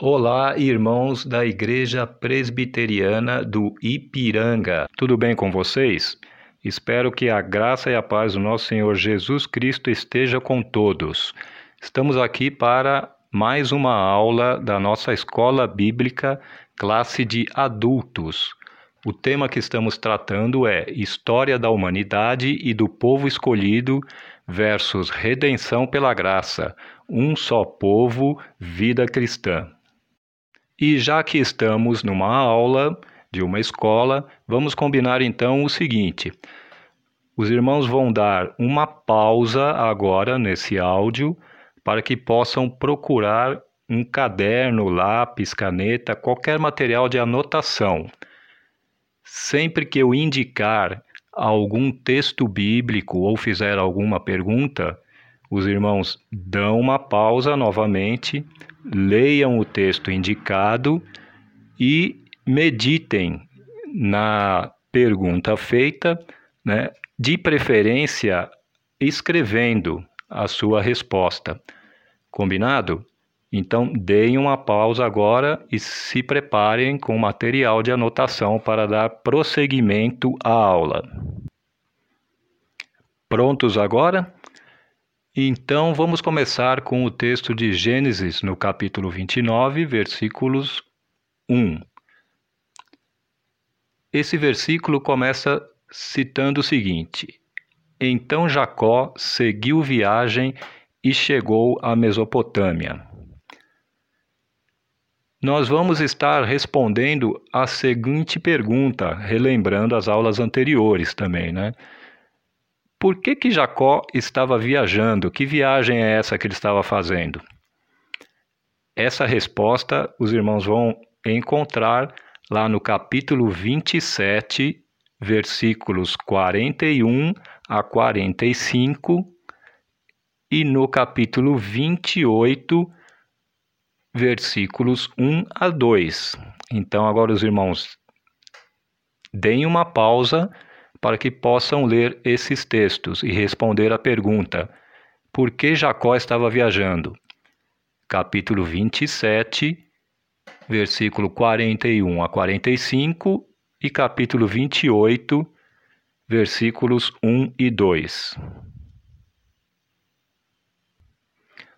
Olá, irmãos da Igreja Presbiteriana do Ipiranga. Tudo bem com vocês? Espero que a graça e a paz do nosso Senhor Jesus Cristo esteja com todos. Estamos aqui para mais uma aula da nossa Escola Bíblica, classe de adultos. O tema que estamos tratando é História da Humanidade e do Povo Escolhido versus Redenção pela Graça, um só povo, vida cristã. E já que estamos numa aula de uma escola, vamos combinar então o seguinte. Os irmãos vão dar uma pausa agora nesse áudio para que possam procurar um caderno, lápis, caneta, qualquer material de anotação. Sempre que eu indicar algum texto bíblico ou fizer alguma pergunta, os irmãos dão uma pausa novamente, leiam o texto indicado e meditem na pergunta feita, de preferência escrevendo a sua resposta. Combinado? Então, deem uma pausa agora e se preparem com material de anotação para dar prosseguimento à aula. Prontos agora? Então, vamos começar com o texto de Gênesis, no capítulo 29, versículos 1. Esse versículo começa citando o seguinte: Então Jacó seguiu viagem e chegou à Mesopotâmia. Nós vamos estar respondendo a seguinte pergunta, relembrando as aulas anteriores também, Por que Jacó estava viajando? Que viagem é essa que ele estava fazendo? Essa resposta os irmãos vão encontrar lá no capítulo 27, versículos 41 a 45, e no capítulo 28, versículos 1 a 2. Então, agora os irmãos deem uma pausa para que possam ler esses textos e responder a pergunta: por que Jacó estava viajando? Capítulo 27, versículo 41 a 45 e capítulo 28, versículos 1 e 2.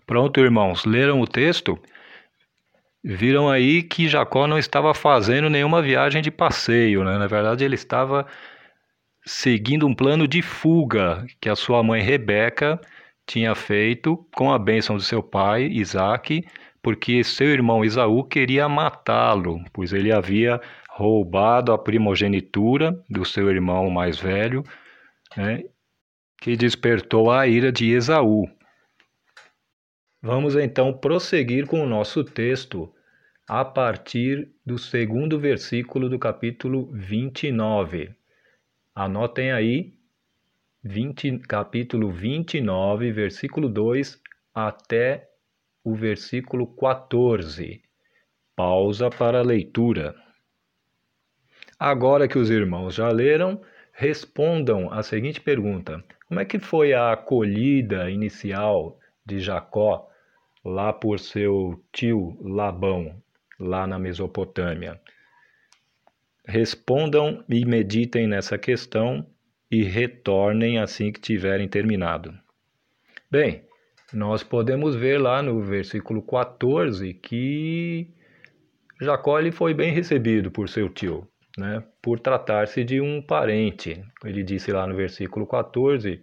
Pronto, irmãos, leram o texto? Viram aí que Jacó não estava fazendo nenhuma viagem de passeio, Na verdade, ele estava seguindo um plano de fuga que a sua mãe Rebeca tinha feito com a bênção de seu pai, Isaac, porque seu irmão Esaú queria matá-lo, pois ele havia roubado a primogenitura do seu irmão mais velho, que despertou a ira de Esaú. Vamos então prosseguir com o nosso texto a partir do segundo versículo do capítulo 29. Anotem aí, capítulo 29, versículo 2 até o versículo 14. Pausa para a leitura. Agora que os irmãos já leram, respondam a seguinte pergunta: como é que foi a acolhida inicial de Jacó lá por seu tio Labão, lá na Mesopotâmia? Respondam e meditem nessa questão e retornem assim que tiverem terminado. Bem, nós podemos ver lá no versículo 14 que Jacó foi bem recebido por seu tio, por tratar-se de um parente. Ele disse lá no versículo 14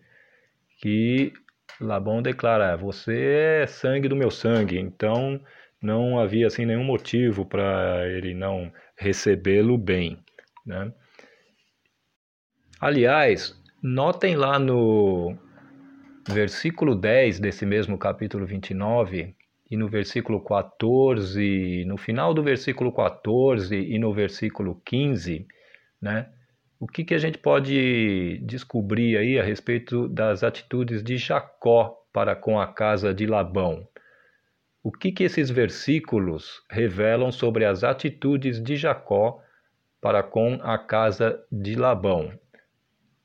que Labão declara: você é sangue do meu sangue. Então, não havia nenhum motivo para ele não recebê-lo bem, Aliás, notem lá no versículo 10 desse mesmo capítulo 29 e no versículo 14, no final do versículo 14 e no versículo 15, o que a gente pode descobrir aí a respeito das atitudes de Jacó para com a casa de Labão? O que esses versículos revelam sobre as atitudes de Jacó para com a casa de Labão?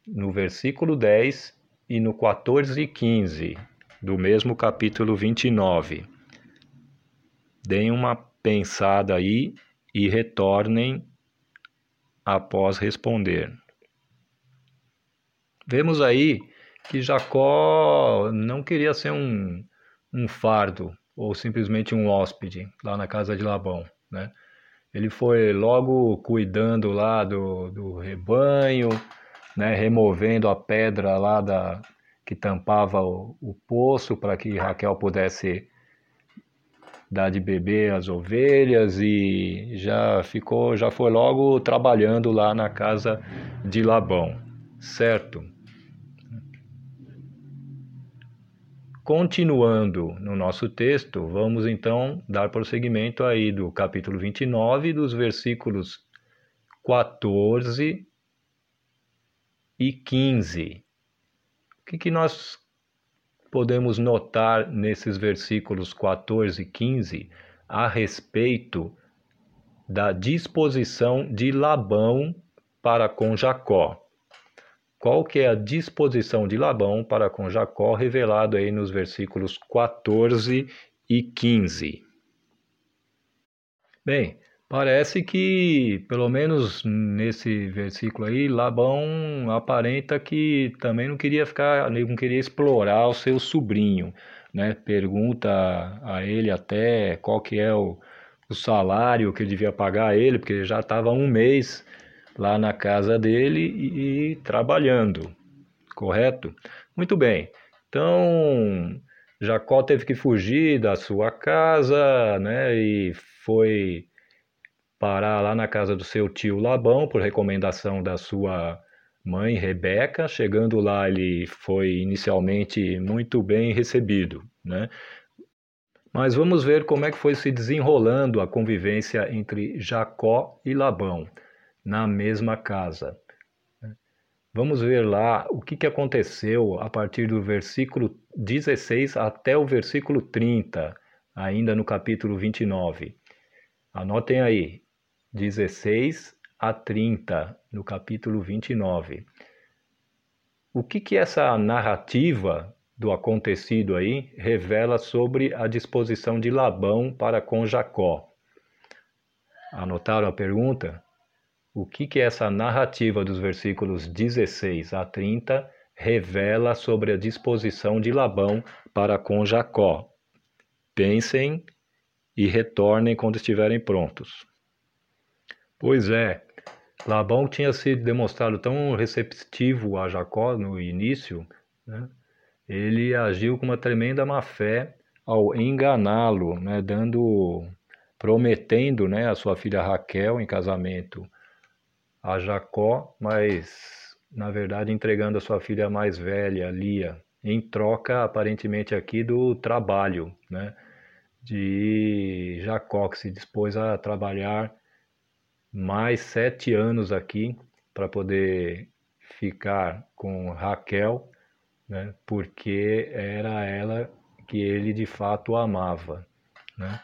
No versículo 10 e no 14 e 15 do mesmo capítulo 29. Deem uma pensada aí e retornem após responder. Vemos aí que Jacó não queria ser um fardo ou simplesmente um hóspede lá na casa de Labão, né? Ele foi logo cuidando lá do rebanho, né? Removendo a pedra lá que tampava o poço para que Raquel pudesse dar de beber às ovelhas, e já foi logo trabalhando lá na casa de Labão, certo? Continuando no nosso texto, vamos então dar prosseguimento aí do capítulo 29, dos versículos 14 e 15. O que nós podemos notar nesses versículos 14 e 15 a respeito da disposição de Labão para com Jacó? Qual que é a disposição de Labão para com Jacó, revelado aí nos versículos 14 e 15? Bem, parece que, pelo menos nesse versículo aí, Labão aparenta que também não queria explorar o seu sobrinho, né? Pergunta a ele até qual que é o salário que ele devia pagar a ele, porque ele já estava há um mês lá na casa dele e trabalhando, correto? Muito bem, então Jacó teve que fugir da sua casa, né, e foi parar lá na casa do seu tio Labão, por recomendação da sua mãe Rebeca. Chegando lá, ele foi inicialmente muito bem recebido, né? Mas vamos ver como é que foi se desenrolando a convivência entre Jacó e Labão na mesma casa. Vamos ver lá o que aconteceu a partir do versículo 16 até o versículo 30, ainda no capítulo 29. Anotem aí, 16 a 30, no capítulo 29. O que essa narrativa do acontecido aí revela sobre a disposição de Labão para com Jacó? Anotaram a pergunta? O que essa narrativa dos versículos 16 a 30 revela sobre a disposição de Labão para com Jacó? Pensem e retornem quando estiverem prontos. Pois é, Labão tinha se demonstrado tão receptivo a Jacó no início, né? Ele agiu com uma tremenda má-fé ao enganá-lo, né? Prometendo, né, a sua filha Raquel em casamento a Jacó, mas na verdade entregando a sua filha mais velha, Lia, em troca aparentemente aqui do trabalho, né, de Jacó, que se dispôs a trabalhar mais 7 anos aqui para poder ficar com Raquel, né, porque era ela que ele de fato amava, né.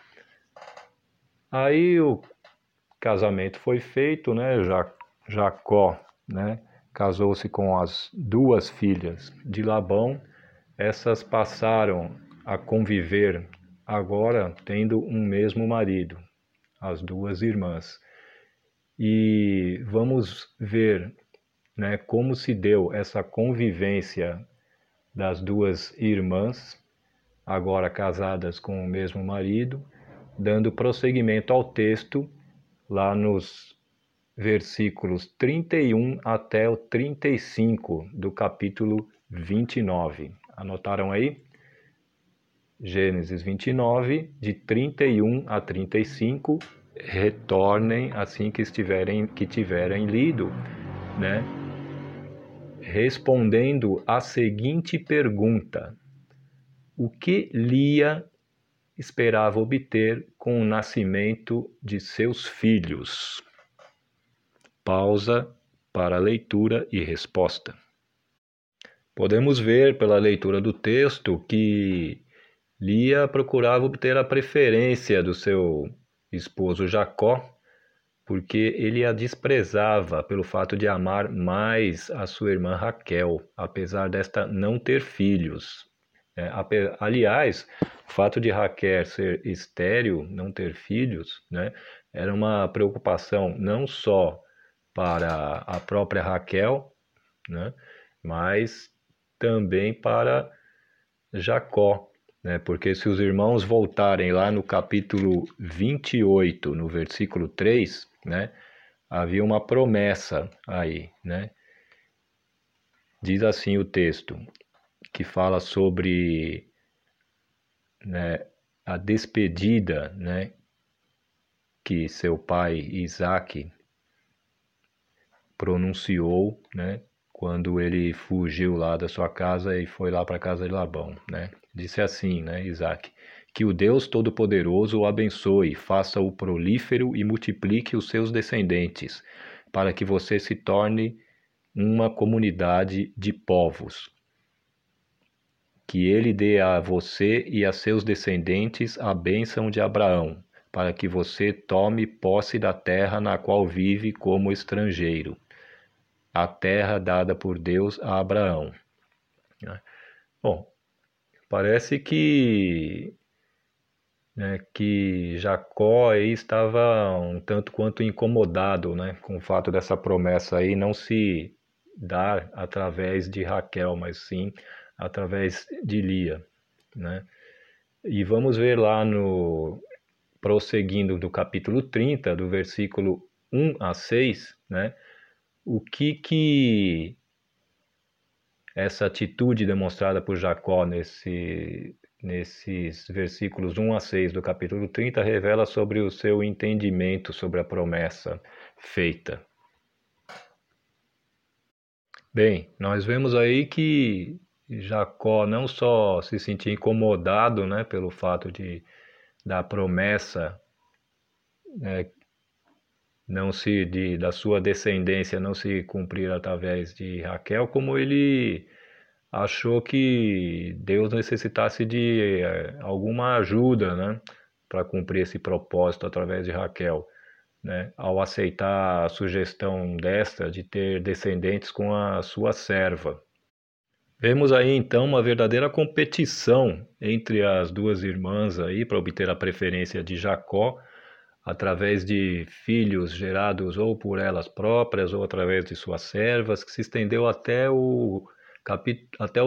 Aí o casamento foi feito, né, Jacó, né, casou-se com as 2 filhas de Labão. Essas passaram a conviver agora tendo um mesmo marido, as 2 irmãs. E vamos ver, né, como se deu essa convivência das 2 irmãs, agora casadas com o mesmo marido, dando prosseguimento ao texto lá nos versículos 31 até o 35 do capítulo 29. Anotaram aí? Gênesis 29, de 31 a 35. Retornem assim que tiverem lido, né? Respondendo a seguinte pergunta: o que Lia esperava obter com o nascimento de seus filhos? Pausa para a leitura e resposta. Podemos ver pela leitura do texto que Lia procurava obter a preferência do seu esposo Jacó, porque ele a desprezava pelo fato de amar mais a sua irmã Raquel, apesar desta não ter filhos. Aliás, o fato de Raquel ser estéril, não ter filhos, né, era uma preocupação não só para a própria Raquel, né, mas também para Jacó, né, porque se os irmãos voltarem lá no capítulo 28, no versículo 3, né, havia uma promessa aí, né? Diz assim o texto, que fala sobre, né, a despedida, né, que seu pai Isaac pronunciou, né, quando ele fugiu lá da sua casa e foi lá para a casa de Labão, né? Disse assim, né, Isaac: que o Deus Todo-Poderoso o abençoe, faça-o prolífero e multiplique os seus descendentes, para que você se torne uma comunidade de povos. Que ele dê a você e a seus descendentes a bênção de Abraão, para que você tome posse da terra na qual vive como estrangeiro, a terra dada por Deus a Abraão. Bom, parece que Jacó aí estava um tanto quanto incomodado, né, com o fato dessa promessa aí não se dar através de Raquel, mas sim através de Lia, né? E vamos ver lá no prosseguindo do capítulo 30, do versículo 1 a 6, né, o que essa atitude demonstrada por Jacó nesses versículos 1 a 6 do capítulo 30 revela sobre o seu entendimento sobre a promessa feita. Bem, nós vemos aí que Jacó não só se sentia incomodado, né, pelo fato da promessa, né, da sua descendência não se cumprir através de Raquel, como ele achou que Deus necessitasse de alguma ajuda, né, para cumprir esse propósito através de Raquel, né, ao aceitar a sugestão desta de ter descendentes com a sua serva. Vemos aí então uma verdadeira competição entre as duas irmãs aí para obter a preferência de Jacó através de filhos gerados ou por elas próprias ou através de suas servas, que se estendeu até o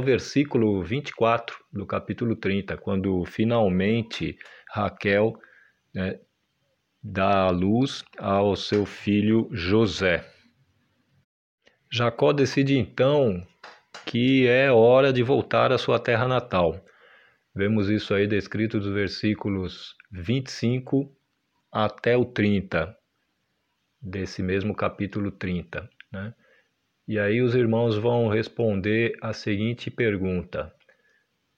versículo 24 do capítulo 30, quando finalmente Raquel, né, dá à luz ao seu filho José. Jacó decide então que é hora de voltar à sua terra natal. Vemos isso aí descrito dos versículos 25 até o 30, desse mesmo capítulo 30, né? E aí os irmãos vão responder a seguinte pergunta: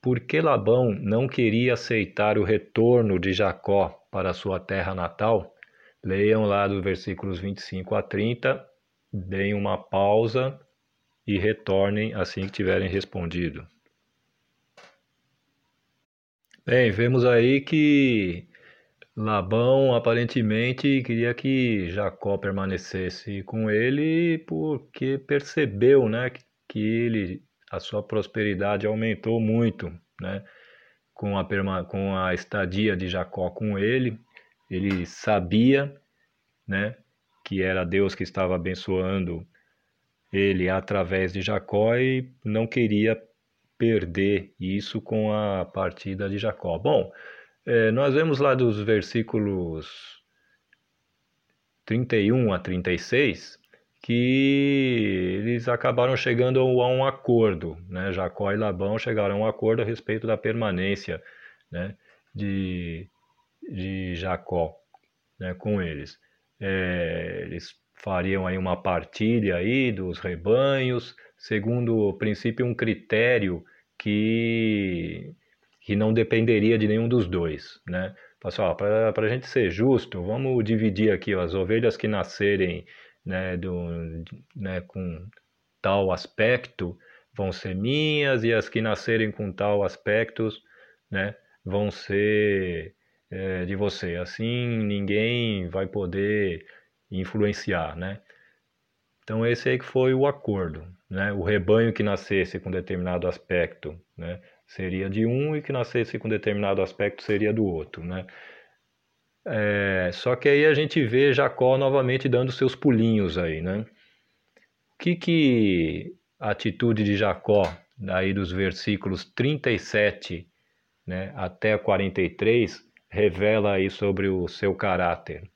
por que Labão não queria aceitar o retorno de Jacó para sua terra natal? Leiam lá dos versículos 25 a 30, deem uma pausa e retornem assim que tiverem respondido. Bem, vemos aí que Labão aparentemente queria que Jacó permanecesse com ele porque percebeu, né, a sua prosperidade aumentou muito, né, com a estadia de Jacó com ele. Ele sabia, né, que era Deus que estava abençoando ele através de Jacó e não queria perder isso com a partida de Jacó. Bom, nós vemos lá dos versículos 31 a 36 que eles acabaram chegando a um acordo, né? Jacó e Labão chegaram a um acordo a respeito da permanência, né, de Jacó, né, com eles. Eles fariam aí uma partilha aí dos rebanhos, segundo o princípio, um critério que não dependeria de nenhum dos dois, né? Pessoal, para a gente ser justo, vamos dividir aqui, ó, as ovelhas que nascerem, né, com tal aspecto vão ser minhas, e as que nascerem com tal aspecto, né, vão ser de você. Assim ninguém vai poder influenciar, né? Então esse aí que foi o acordo, né? O rebanho que nascesse com determinado aspecto, né, seria de um, e que nascesse com determinado aspecto seria do outro, né? Só que aí a gente vê Jacó novamente dando seus pulinhos aí, né? Que a atitude de Jacó, daí dos versículos 37, né, até 43, revela aí sobre o seu caráter?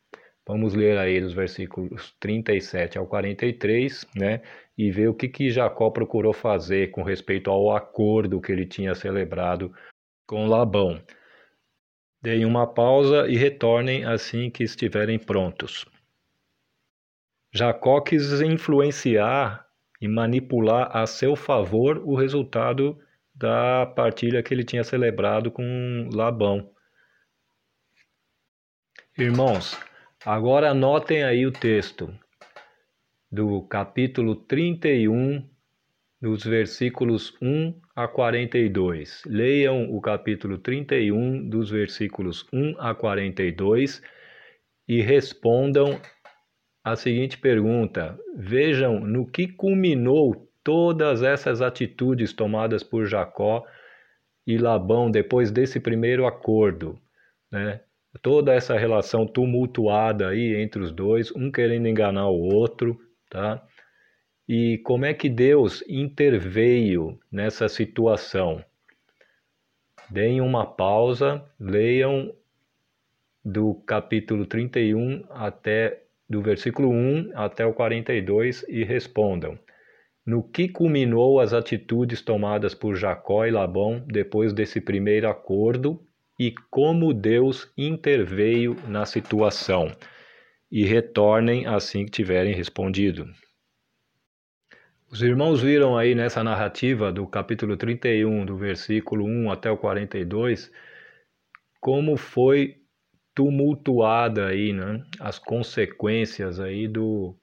Vamos ler aí dos versículos 37 ao 43, né, e ver o que Jacó procurou fazer com respeito ao acordo que ele tinha celebrado com Labão. Deem uma pausa e retornem assim que estiverem prontos. Jacó quis influenciar e manipular a seu favor o resultado da partilha que ele tinha celebrado com Labão. Irmãos, agora anotem aí o texto do capítulo 31, dos versículos 1 a 42. Leiam o capítulo 31, dos versículos 1 a 42, e respondam a seguinte pergunta: vejam no que culminou todas essas atitudes tomadas por Jacó e Labão depois desse primeiro acordo, né? Toda essa relação tumultuada aí entre os dois, um querendo enganar o outro, tá? E como é que Deus interveio nessa situação? Deem uma pausa, leiam do capítulo 31 até do versículo 1 até o 42 e respondam. No que culminou as atitudes tomadas por Jacó e Labão depois desse primeiro acordo e como Deus interveio na situação? E retornem assim que tiverem respondido. Os irmãos viram aí nessa narrativa do capítulo 31, do versículo 1 até o 42, como foi tumultuada aí, né, as consequências aí do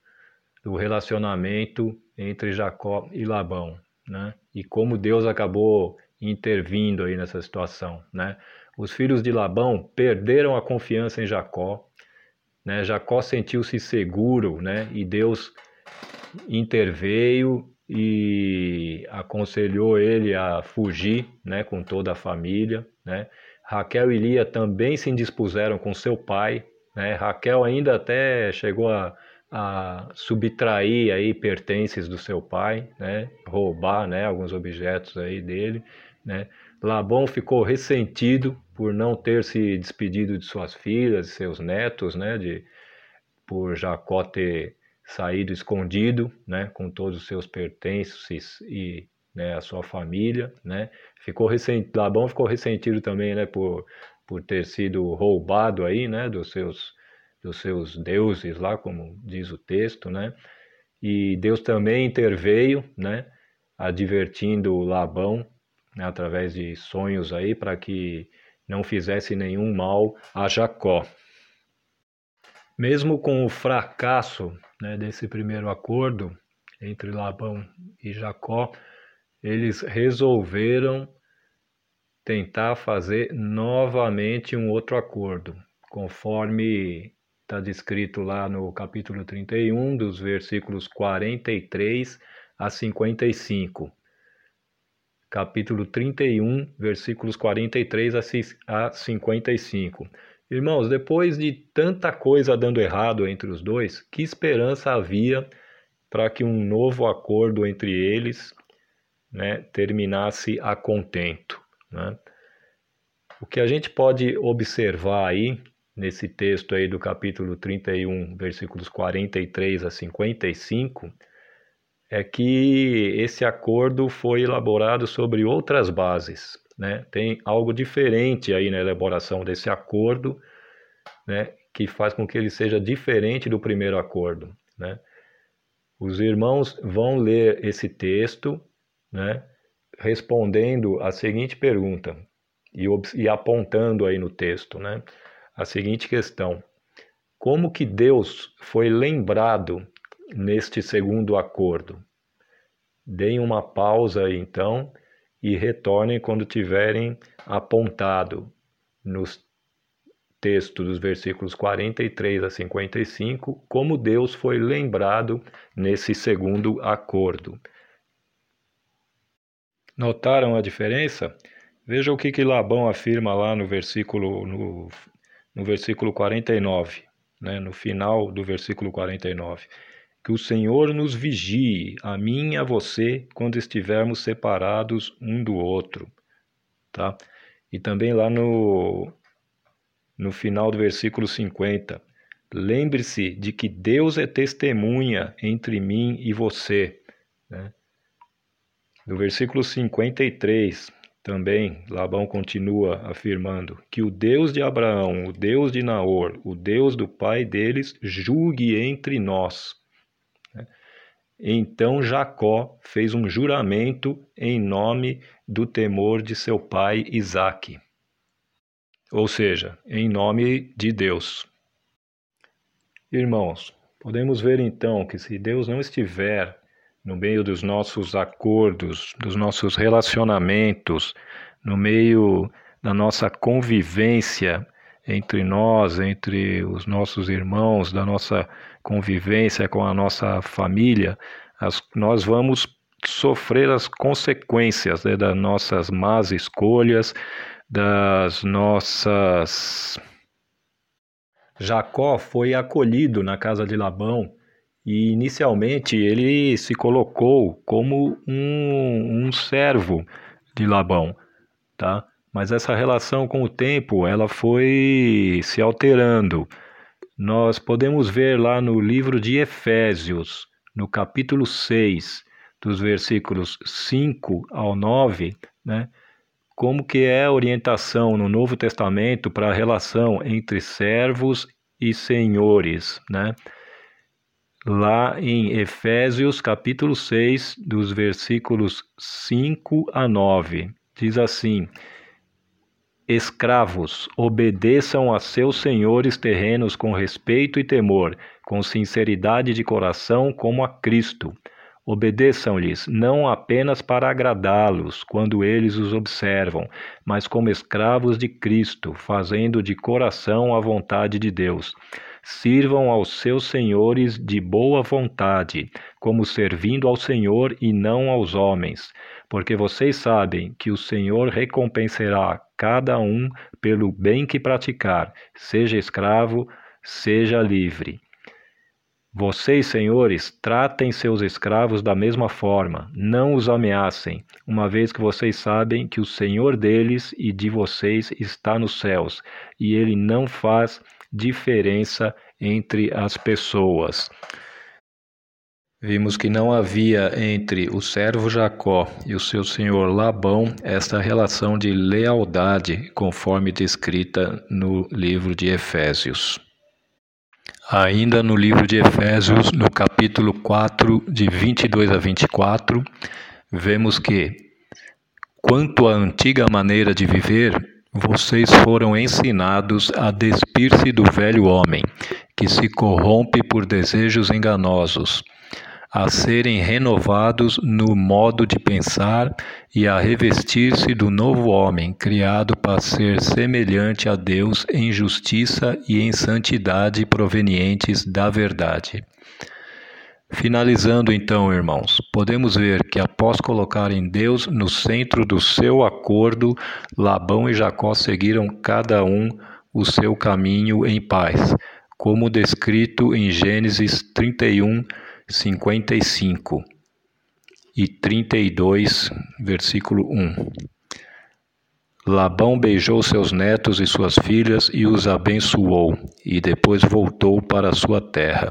relacionamento entre Jacó e Labão, né, e como Deus acabou intervindo aí nessa situação, né. Os filhos de Labão perderam a confiança em Jacó, né, Jacó sentiu-se seguro, né, e Deus interveio e aconselhou ele a fugir, né, com toda a família, né. Raquel e Lia também se indispuseram com seu pai, né? Raquel ainda até chegou a subtrair aí pertences do seu pai, né? Roubar, né, alguns objetos aí dele, né? Labão ficou ressentido por não ter se despedido de suas filhas, de seus netos, né? Por Jacó ter saído escondido, né, com todos os seus pertences e, né, a sua família, né? Labão ficou ressentido também, né, por ter sido roubado aí, né, dos seus deuses lá, como diz o texto, né? E Deus também interveio, né, advertindo Labão, né, através de sonhos aí, para que não fizesse nenhum mal a Jacó. Mesmo com o fracasso, né, desse primeiro acordo entre Labão e Jacó, eles resolveram tentar fazer novamente um outro acordo, conforme está descrito lá no capítulo 31, dos versículos 43 a 55. Capítulo 31, versículos 43 a 55. Irmãos, depois de tanta coisa dando errado entre os dois, que esperança havia para que um novo acordo entre eles, né, terminasse a contento, né? O que a gente pode observar aí, nesse texto aí do capítulo 31, versículos 43 a 55, é que esse acordo foi elaborado sobre outras bases, né? Tem algo diferente aí na elaboração desse acordo, né, que faz com que ele seja diferente do primeiro acordo, né? Os irmãos vão ler esse texto, né, respondendo a seguinte pergunta e apontando aí no texto, né, a seguinte questão: como que Deus foi lembrado neste segundo acordo? Deem uma pausa aí, então, e retornem quando tiverem apontado nos textos dos versículos 43 a 55, como Deus foi lembrado nesse segundo acordo. Notaram a diferença? Veja o que Labão afirma lá no versículo 49, né, no final do versículo 49. Que o Senhor nos vigie, a mim e a você, quando estivermos separados um do outro. Tá? E também lá no final do versículo 50. Lembre-se de que Deus é testemunha entre mim e você. Né? No versículo 53, também, Labão continua afirmando que o Deus de Abraão, o Deus de Naor, o Deus do pai deles, julgue entre nós. Então Jacó fez um juramento em nome do temor de seu pai Isaac, ou seja, em nome de Deus. Irmãos, podemos ver então que se Deus não estiver no meio dos nossos acordos, dos nossos relacionamentos, no meio da nossa convivência entre nós, entre os nossos irmãos, da nossa convivência com a nossa família, nós vamos sofrer as consequências, né, das nossas más escolhas, das nossas... Jacó foi acolhido na casa de Labão e inicialmente ele se colocou como um servo de Labão, tá? Mas essa relação com o tempo, ela foi se alterando. Nós podemos ver lá no livro de Efésios, no capítulo 6, dos versículos 5 ao 9, né, como que é a orientação no Novo Testamento para a relação entre servos e senhores, né? Lá em Efésios, capítulo 6, dos versículos 5 a 9, diz assim... Escravos, obedeçam a seus senhores terrenos com respeito e temor, com sinceridade de coração como a Cristo. Obedeçam-lhes, não apenas para agradá-los quando eles os observam, mas como escravos de Cristo, fazendo de coração a vontade de Deus. Sirvam aos seus senhores de boa vontade, como servindo ao Senhor e não aos homens, porque vocês sabem que o Senhor recompensará cada um pelo bem que praticar, seja escravo, seja livre. Vocês, senhores, tratem seus escravos da mesma forma, não os ameacem, uma vez que vocês sabem que o Senhor deles e de vocês está nos céus, e ele não faz diferença entre as pessoas. Vimos que não havia entre o servo Jacó e o seu senhor Labão esta relação de lealdade, conforme descrita no livro de Efésios. Ainda no livro de Efésios, no capítulo 4, de 22 a 24, vemos que, quanto à antiga maneira de viver, vocês foram ensinados a despir-se do velho homem, que se corrompe por desejos enganosos, a serem renovados no modo de pensar e a revestir-se do novo homem, criado para ser semelhante a Deus em justiça e em santidade provenientes da verdade. Finalizando então, irmãos, podemos ver que após colocarem Deus no centro do seu acordo, Labão e Jacó seguiram cada um o seu caminho em paz, como descrito em Gênesis 31, 55 e 32, versículo 1. Labão beijou seus netos e suas filhas e os abençoou, e depois voltou para sua terra.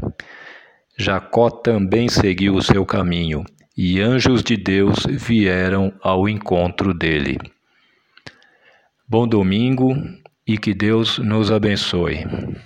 Jacó também seguiu o seu caminho, e anjos de Deus vieram ao encontro dele. Bom domingo e que Deus nos abençoe.